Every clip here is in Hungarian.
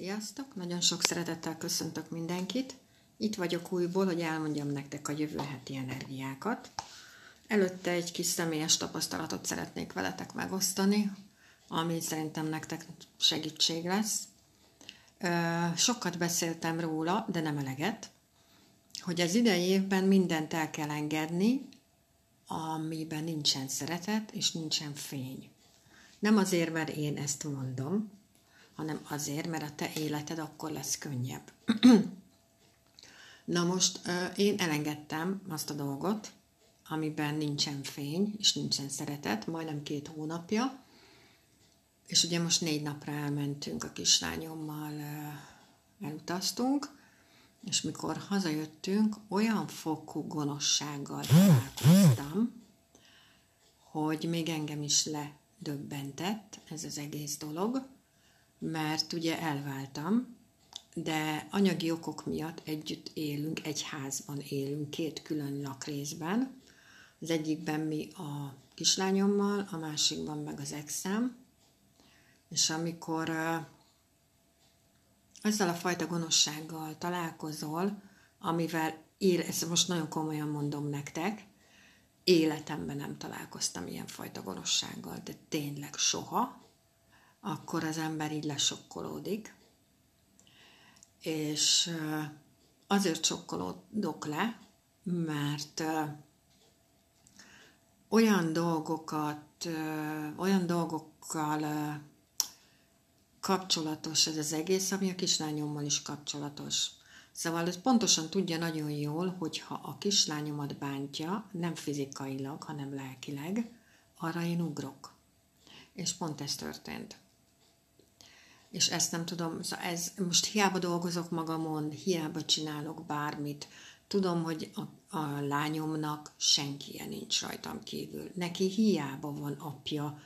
Sziasztok! Nagyon sok szeretettel köszöntök mindenkit. Itt vagyok újból, hogy elmondjam nektek a jövő heti energiákat. Előtte egy kis személyes tapasztalatot szeretnék veletek megosztani, ami szerintem nektek segítség lesz. Sokat beszéltem róla, de nem eleget, hogy az idei évben mindent el kell engedni, amiben nincsen szeretet és nincsen fény. Nem azért, mert én ezt mondom, hanem azért, mert a te életed akkor lesz könnyebb. Na most én elengedtem azt a dolgot, amiben nincsen fény, és nincsen szeretet, majdnem 2 hónapja, és ugye most 4 napra elmentünk a kislányommal, elutaztunk, és mikor hazajöttünk, olyan fokú gonoszsággal találkoztam, hogy még engem is ledöbbentett ez az egész dolog, mert ugye elváltam, de anyagi okok miatt együtt élünk, egy házban élünk, 2 külön lakrészben. Az egyikben mi a kislányommal, a másikban meg az exem. És amikor ezzel a fajta gonoszsággal találkozol, amivel ezt most nagyon komolyan mondom nektek, életemben nem találkoztam ilyen fajta gonoszsággal, de tényleg soha, akkor az ember így lesokkolódik, és azért sokkolódok le, mert olyan dolgokkal kapcsolatos ez az egész, ami a kislányommal is kapcsolatos. Szóval ez pontosan tudja nagyon jól, hogyha a kislányomat bántja, nem fizikailag, hanem lelkileg, arra én ugrok. És pont ez történt. És ezt nem tudom, ez, most hiába dolgozok magamon, hiába csinálok bármit. Tudom, hogy a lányomnak senki nincs rajtam kívül. Neki hiába van apja.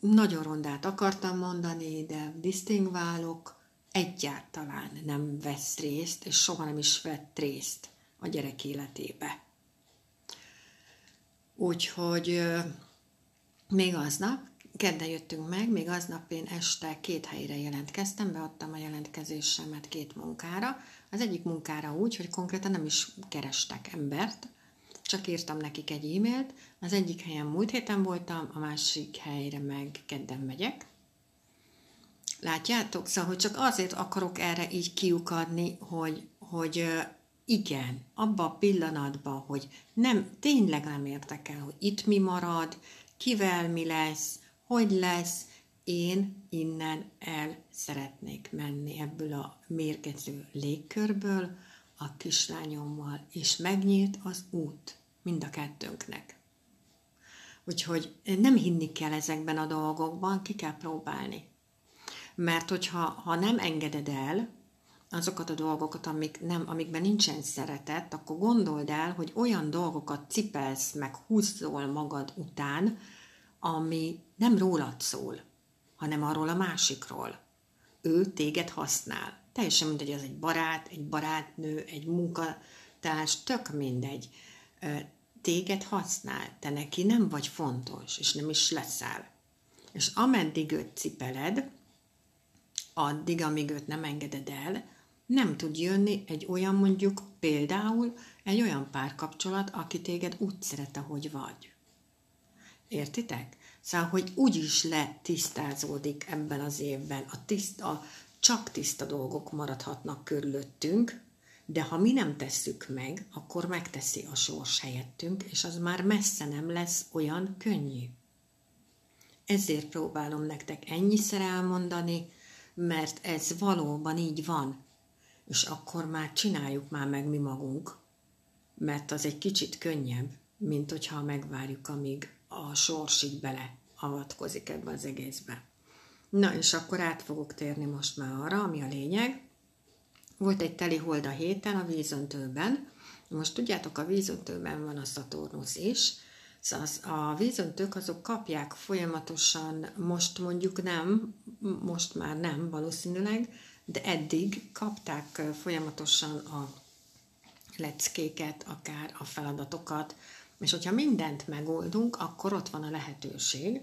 Nagyon rondát akartam mondani, de disztingválok. Egyáltalán nem vesz részt, és soha nem is vett részt a gyerek életébe. Úgyhogy... még aznap, kedden jöttünk meg, még aznap én este 2 helyre jelentkeztem, beadtam a jelentkezésemet 2 munkára. Az egyik munkára úgy, hogy konkrétan nem is kerestek embert, csak írtam nekik egy e-mailt. Az egyik helyen múlt héten voltam, a másik helyre meg kedden megyek. Látjátok? Szóval, hogy csak azért akarok erre így kiukadni, hogy igen, abban a pillanatban, hogy nem, tényleg nem értek el, hogy itt mi marad, kivel mi lesz, hogy lesz, én innen el szeretnék menni ebből a mérgező légkörből, a kislányommal, és megnyílt az út mind a 2-nknek. Úgyhogy nem hinni kell ezekben a dolgokban, ki kell próbálni. Mert hogyha nem engeded el azokat a dolgokat, amikben nincsen szeretet, akkor gondold el, hogy olyan dolgokat cipelsz, meg húzzol magad után, ami nem rólad szól, hanem arról a másikról. Ő téged használ. Teljesen mindegy, az egy barát, egy barátnő, egy munkatárs, tök mindegy. Téged használ, te neki nem vagy fontos, és nem is leszel. És ameddig őt cipeled, addig, amíg őt nem engeded el, nem tud jönni egy olyan, mondjuk például egy olyan párkapcsolat, aki téged úgy szeret, ahogy vagy. Értitek? Szóval, hogy úgyis letisztázódik ebben az évben. Csak tiszta dolgok maradhatnak körülöttünk, de ha mi nem tesszük meg, akkor megteszi a sors helyettünk, és az már messze nem lesz olyan könnyű. Ezért próbálom nektek ennyiszer elmondani, mert ez valóban így van. És akkor már csináljuk már meg mi magunk, mert az egy kicsit könnyebb, mint hogyha megvárjuk, amíg a sors így beleavatkozik ebbe az egészbe. Na, és akkor át fogok térni most már arra, ami a lényeg. Volt egy teli hold a héten a vízöntőben. Most tudjátok, a vízöntőben van a Szaturnusz is. Szóval a vízöntők azok kapják folyamatosan, most mondjuk nem, most már nem valószínűleg, de eddig kapták folyamatosan a leckéket, akár a feladatokat, és hogyha mindent megoldunk, akkor ott van a lehetőség,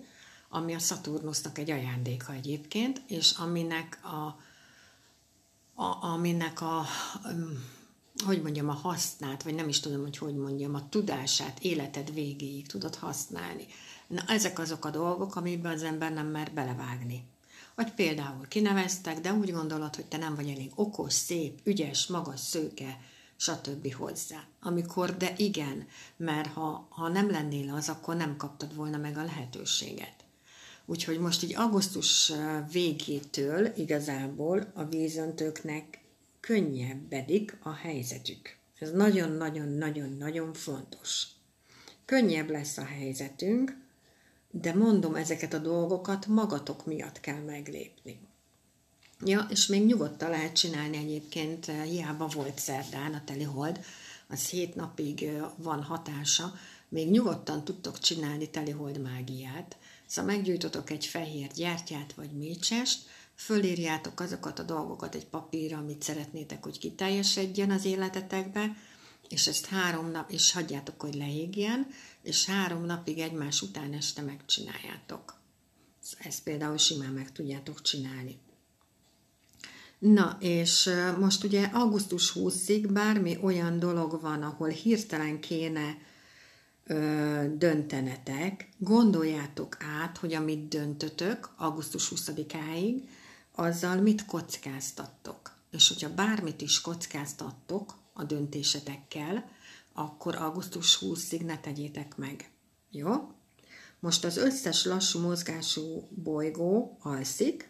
ami a Szaturnusznak egy ajándéka egyébként, és aminek a hasznát, vagy nem is tudom, hogy mondjam, a tudását életed végéig tudod használni. Na, ezek azok a dolgok, amiben az ember nem mer belevágni. Vagy például kineveztek, de úgy gondolod, hogy te nem vagy elég okos, szép, ügyes, magas, szőke, stb. Hozzá. Amikor de igen, mert ha nem lennél az, akkor nem kaptad volna meg a lehetőséget. Úgyhogy most így augusztus végétől igazából a vízöntőknek könnyebbedik a helyzetük. Ez nagyon-nagyon-nagyon-nagyon fontos. Könnyebb lesz a helyzetünk, de mondom, ezeket a dolgokat magatok miatt kell meglépni. Ja, és még nyugodtan lehet csinálni egyébként, hiába volt szerdán a telihold, az 7 napig van hatása, még nyugodtan tudtok csinálni telihold mágiát. Szóval meggyújtotok egy fehér gyertyát vagy mécsest, fölírjátok azokat a dolgokat egy papírra, amit szeretnétek, hogy kiteljesedjen az életetekbe, és ezt 3 nap, és hagyjátok, hogy leégjen, és 3 napig egymás után este megcsináljátok. Ezt például simán meg tudjátok csinálni. Na, és most ugye augusztus 20-ig bármi olyan dolog van, ahol hirtelen kéne döntenetek, gondoljátok át, hogy amit döntötök augusztus 20-áig, azzal mit kockáztattok. És hogyha bármit is kockáztattok a döntésetekkel, akkor augusztus 20-ig ne tegyétek meg. Jó? Most az összes lassú mozgású bolygó alszik,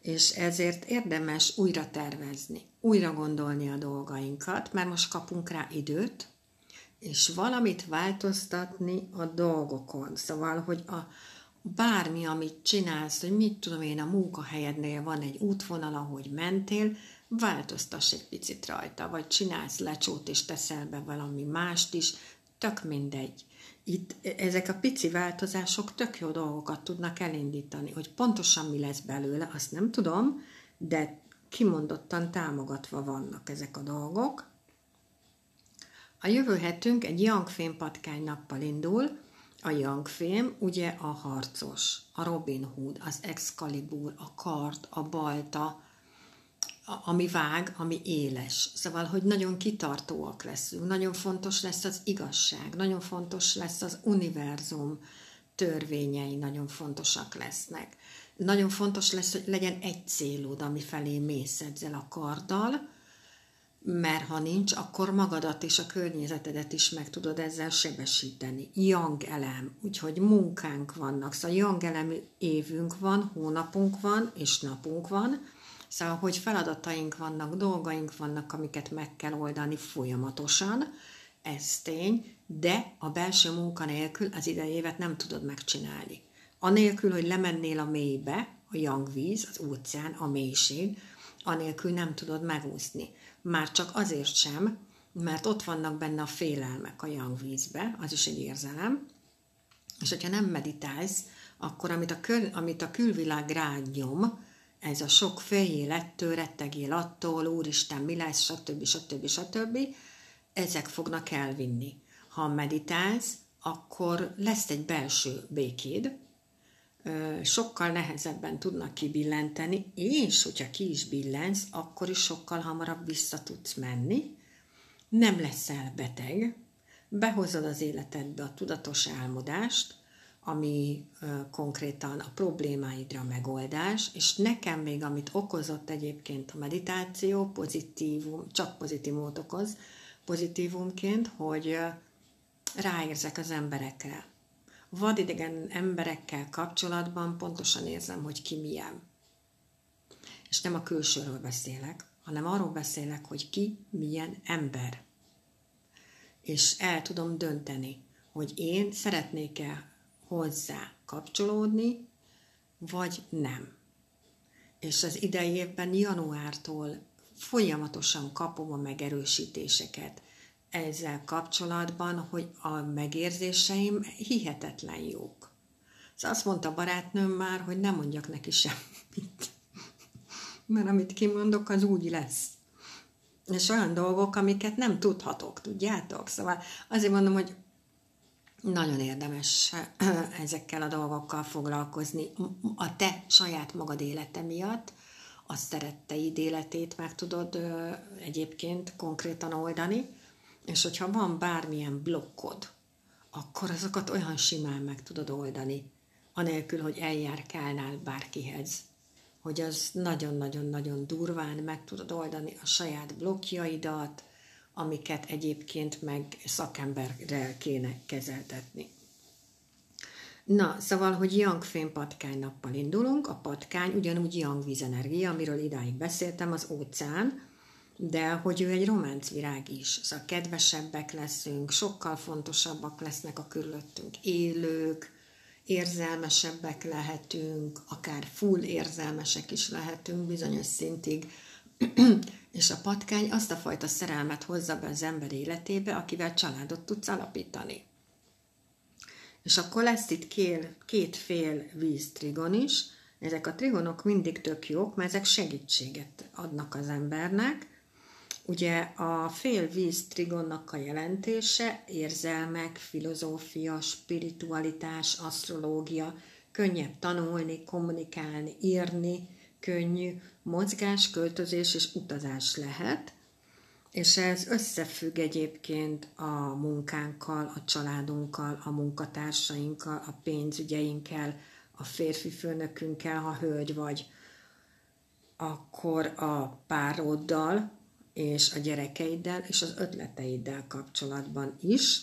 és ezért érdemes újra tervezni, újra gondolni a dolgainkat, mert most kapunk rá időt, és valamit változtatni a dolgokon. Szóval, hogy bármi, amit csinálsz, hogy mit tudom én, a munkahelyednél van egy útvonal, ahogy mentél, változtass egy picit rajta, vagy csinálsz lecsót, és teszel be valami mást is, tök mindegy. Itt ezek a pici változások tök jó dolgokat tudnak elindítani, hogy pontosan mi lesz belőle, azt nem tudom, de kimondottan támogatva vannak ezek a dolgok. A jövő hetünk egy jangfém-patkány nappal indul. A jangfém ugye a harcos, a Robin Hood, az Excalibur, a kard, a balta, ami vág, ami éles. Szóval, hogy nagyon kitartóak leszünk, nagyon fontos lesz az igazság, nagyon fontos lesz az univerzum törvényei, nagyon fontosak lesznek. Nagyon fontos lesz, hogy legyen egy célod, amifelé mész ezzel a karddal, mert ha nincs, akkor magadat és a környezetedet is meg tudod ezzel sebesíteni. Yang elem, úgyhogy munkánk vannak. Szóval yang elemű évünk van, hónapunk van és napunk van. Szóval, hogy feladataink vannak, dolgaink vannak, amiket meg kell oldani folyamatosan, ez tény, de a belső munka nélkül az idei évet nem tudod megcsinálni. Anélkül, hogy lemennél a mélybe, a jangvíz, az óceán, a mélység, anélkül nem tudod megúszni. Már csak azért sem, mert ott vannak benne a félelmek a jangvízbe, az is egy érzelem, és hogyha nem meditálsz, akkor amit a külvilág rád nyom, ez a sok féljél ettől, rettegél attól, úristen, mi lesz, stb. Ezek fognak elvinni. Ha meditálsz, akkor lesz egy belső békéd, sokkal nehezebben tudnak kibillenteni, és hogyha ki is billensz, akkor is sokkal hamarabb vissza tudsz menni, nem leszel beteg, behozod az életedbe a tudatos álmodást, ami konkrétan a problémáidra megoldás, és nekem még, amit okozott egyébként a meditáció, csak pozitívumot okoz, pozitívumként, hogy ráérzek az emberekre. Vadidegen emberekkel kapcsolatban pontosan érzem, hogy ki milyen. És nem a külsőről beszélek, hanem arról beszélek, hogy ki milyen ember. És el tudom dönteni, hogy én szeretnék-e hozzá kapcsolódni, vagy nem. És az idei évben januártól folyamatosan kapom a megerősítéseket ezzel kapcsolatban, hogy a megérzéseim hihetetlen jók. Szóval azt mondta barátnőm már, hogy nem mondjak neki semmit. Mert amit kimondok, az úgy lesz. És olyan dolgok, amiket nem tudhatok, tudjátok? Szóval azért mondom, hogy Nagyon érdemes ezekkel a dolgokkal foglalkozni. A te saját magad élete miatt, a szeretteid életét meg tudod egyébként konkrétan oldani, és hogyha van bármilyen blokkod, akkor azokat olyan simán meg tudod oldani, anélkül, hogy eljárkálnál bárkihez. Hogy az nagyon-nagyon-nagyon durván meg tudod oldani a saját blokkjaidat, amiket egyébként meg szakemberrel kéne kezeltetni. Na, szóval, hogy Yang Fény patkány nappal indulunk, a patkány ugyanúgy Yang vízenergia, amiről idáig beszéltem, az óceán, de hogy ő egy románcvirág is, szóval kedvesebbek leszünk, sokkal fontosabbak lesznek a körülöttünk élők, érzelmesebbek lehetünk, akár full érzelmesek is lehetünk bizonyos szintig, és a patkány azt a fajta szerelmet hozza be az ember életébe, akivel családot tudsz alapítani. És akkor lesz itt két fél víztrigon is. Ezek a trigonok mindig tök jók, mert ezek segítséget adnak az embernek. Ugye a fél víztrigonnak a jelentése érzelmek, filozófia, spiritualitás, asztrológia, könnyebb tanulni, kommunikálni, írni, könnyű mozgás, költözés és utazás lehet, és ez összefügg egyébként a munkánkkal, a családunkkal, a munkatársainkkal, a pénzügyeinkkel, a férfi főnökünkkel, ha hölgy vagy, akkor a pároddal és a gyerekeiddel és az ötleteiddel kapcsolatban is.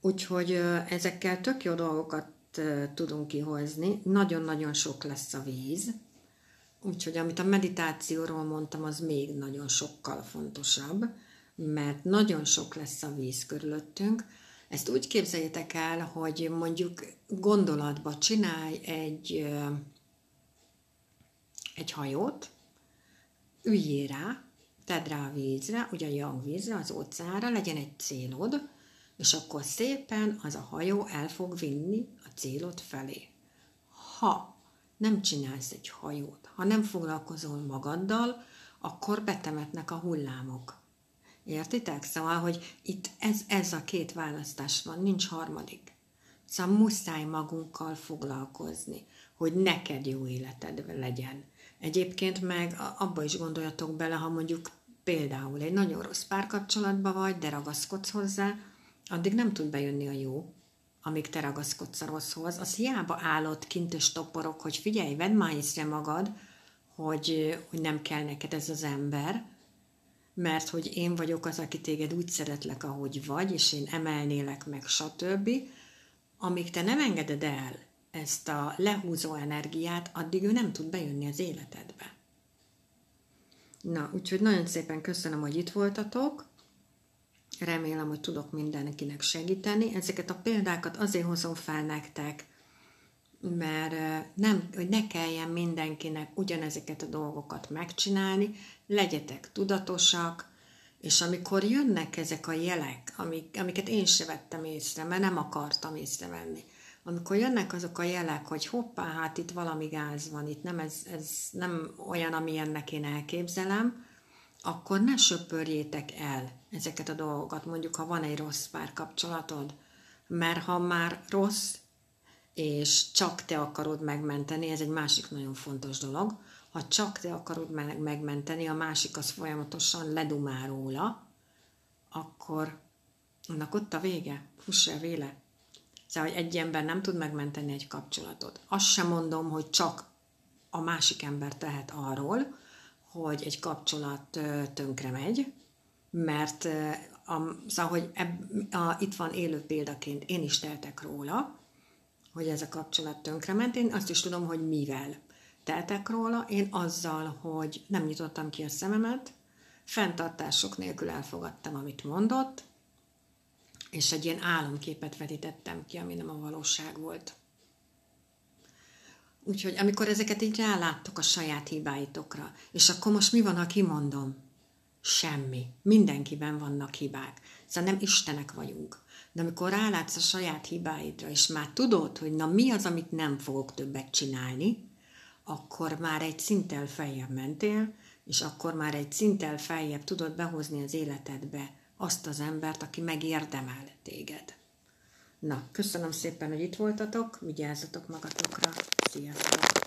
Úgyhogy ezekkel tök jó dolgokat tudunk kihozni. Nagyon-nagyon sok lesz a víz, úgyhogy amit a meditációról mondtam, az még nagyon sokkal fontosabb, mert nagyon sok lesz a víz körülöttünk. Ezt úgy képzeljétek el, hogy mondjuk gondolatba csinálj egy hajót, üljél rá, tedd rá a vízre, ugye a Yang vízre, az óceánra, legyen egy célod, és akkor szépen az a hajó el fog vinni a célod felé. Ha nem csinálsz egy hajót, ha nem foglalkozol magaddal, akkor betemetnek a hullámok. Értitek? Szóval, hogy itt ez a két választás van, nincs harmadik. Szóval muszáj magunkkal foglalkozni, hogy neked jó életed legyen. Egyébként meg abba is gondoljatok bele, ha mondjuk például egy nagyon rossz párkapcsolatban vagy, de ragaszkodsz hozzá, addig nem tud bejönni a jó, amíg te ragaszkodsz a rosszhoz. Az hiába állod kint és toporog, hogy figyelj, vedd már észre magad, hogy nem kell neked ez az ember, mert hogy én vagyok az, aki téged úgy szeretlek, ahogy vagy, és én emelnélek meg, stb. Amíg te nem engeded el ezt a lehúzó energiát, addig ő nem tud bejönni az életedbe. Na, úgyhogy nagyon szépen köszönöm, hogy itt voltatok. Remélem, hogy tudok mindenkinek segíteni. Ezeket a példákat azért hozom fel nektek, mert hogy ne kelljen mindenkinek ugyanezeket a dolgokat megcsinálni, legyetek tudatosak, és amikor jönnek ezek a jelek, amiket én se vettem észre, mert nem akartam észrevenni, amikor jönnek azok a jelek, hogy hoppá, hát itt valami gáz van, itt nem, ez nem olyan, amilyennek én elképzelem, akkor ne söpörjétek el ezeket a dolgokat, mondjuk ha van egy rossz párkapcsolatod, mert ha már rossz, és csak te akarod megmenteni, ez egy másik nagyon fontos dolog, ha csak te akarod megmenteni, a másik az folyamatosan ledumál róla, akkor annak ott a vége, fuss el véle. Szóval, hogy egy ember nem tud megmenteni egy kapcsolatot. Azt sem mondom, hogy csak a másik ember tehet arról, hogy egy kapcsolat tönkre megy, mert itt van élő példaként, én is teltek róla, hogy ez a kapcsolat tönkre ment, én azt is tudom, hogy mivel teltek róla, én azzal, hogy nem nyitottam ki a szememet, fenntartások nélkül elfogadtam, amit mondott, és egy ilyen álomképet vetítettem ki, ami nem a valóság volt. Úgyhogy amikor ezeket így ráláttok a saját hibáitokra, és akkor most mi van, ha kimondom? Semmi. Mindenkiben vannak hibák. Szóval nem istenek vagyunk. De amikor rálátsz a saját hibáidra, és már tudod, hogy na mi az, amit nem fogok többet csinálni, akkor már egy szinttel feljebb mentél, és akkor már egy szinttel feljebb tudod behozni az életedbe azt az embert, aki megérdemel téged. Na, köszönöm szépen, hogy itt voltatok, vigyázzatok magatokra, sziasztok!